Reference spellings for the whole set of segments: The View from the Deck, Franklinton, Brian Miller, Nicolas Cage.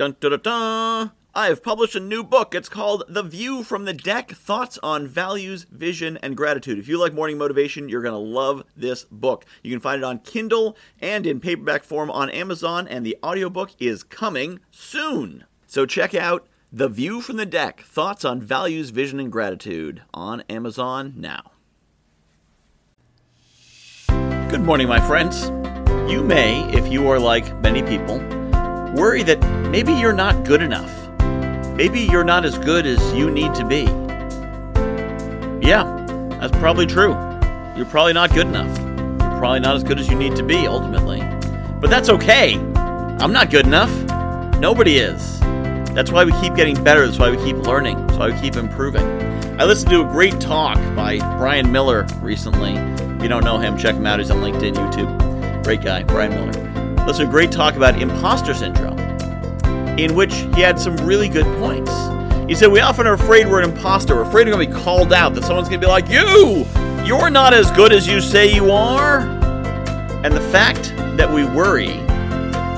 Dun-da-da-da! I have published a new book. It's called The View from the Deck, Thoughts on Values, Vision, and Gratitude. If you like morning motivation, you're going to love this book. You can find it on Kindle and in paperback form on Amazon, and the audiobook is coming soon. So check out The View from the Deck, Thoughts on Values, Vision, and Gratitude on Amazon now. Good morning, my friends. You may, if you are like many people, worry that maybe you're not good enough. Maybe you're not as good as you need to be. Yeah, that's probably true. You're probably not good enough. You're probably not as good as you need to be, ultimately. But that's okay. I'm not good enough. Nobody is. That's why we keep getting better. That's why we keep learning. That's why we keep improving. I listened to a great talk by Brian Miller recently. If you don't know him, check him out. He's on LinkedIn, YouTube. Great guy, Brian Miller. Listened to a great talk about imposter syndrome, in which he had some really good points. He said, we often are afraid we're an imposter. We're afraid we're going to be called out, that someone's going to be like, you're not as good as you say you are. And the fact that we worry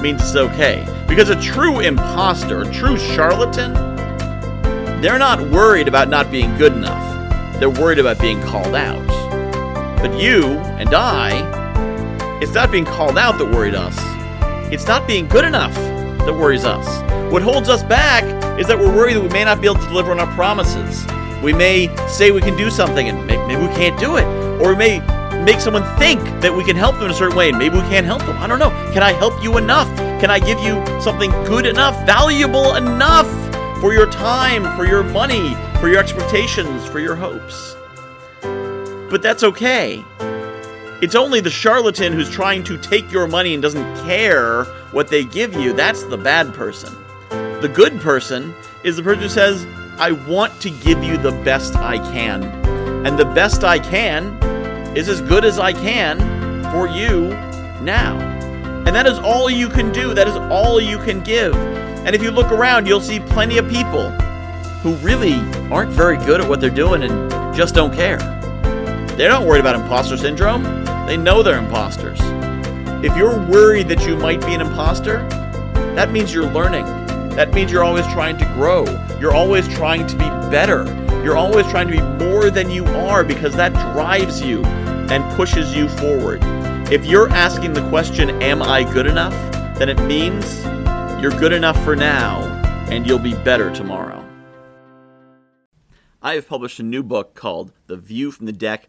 means it's okay. Because a true imposter, a true charlatan, they're not worried about not being good enough. They're worried about being called out. But you and I, it's not being called out that worried us. It's not being good enough that worries us. What holds us back is that we're worried that we may not be able to deliver on our promises. We may say we can do something and maybe we can't do it. Or we may make someone think that we can help them in a certain way and maybe we can't help them. I don't know. Can I help you enough? Can I give you something good enough, valuable enough for your time, for your money, for your expectations, for your hopes? But that's okay. It's only the charlatan who's trying to take your money and doesn't care what they give you. That's the bad person. The good person is the person who says, I want to give you the best I can. And the best I can is as good as I can for you now. And that is all you can do. That is all you can give. And if you look around, you'll see plenty of people who really aren't very good at what they're doing and just don't care. They're not worried about imposter syndrome. They know they're imposters. If you're worried that you might be an imposter, that means you're learning. That means you're always trying to grow. You're always trying to be better. You're always trying to be more than you are because that drives you and pushes you forward. If you're asking the question, am I good enough? Then it means you're good enough for now and you'll be better tomorrow. I have published a new book called The View from the Deck,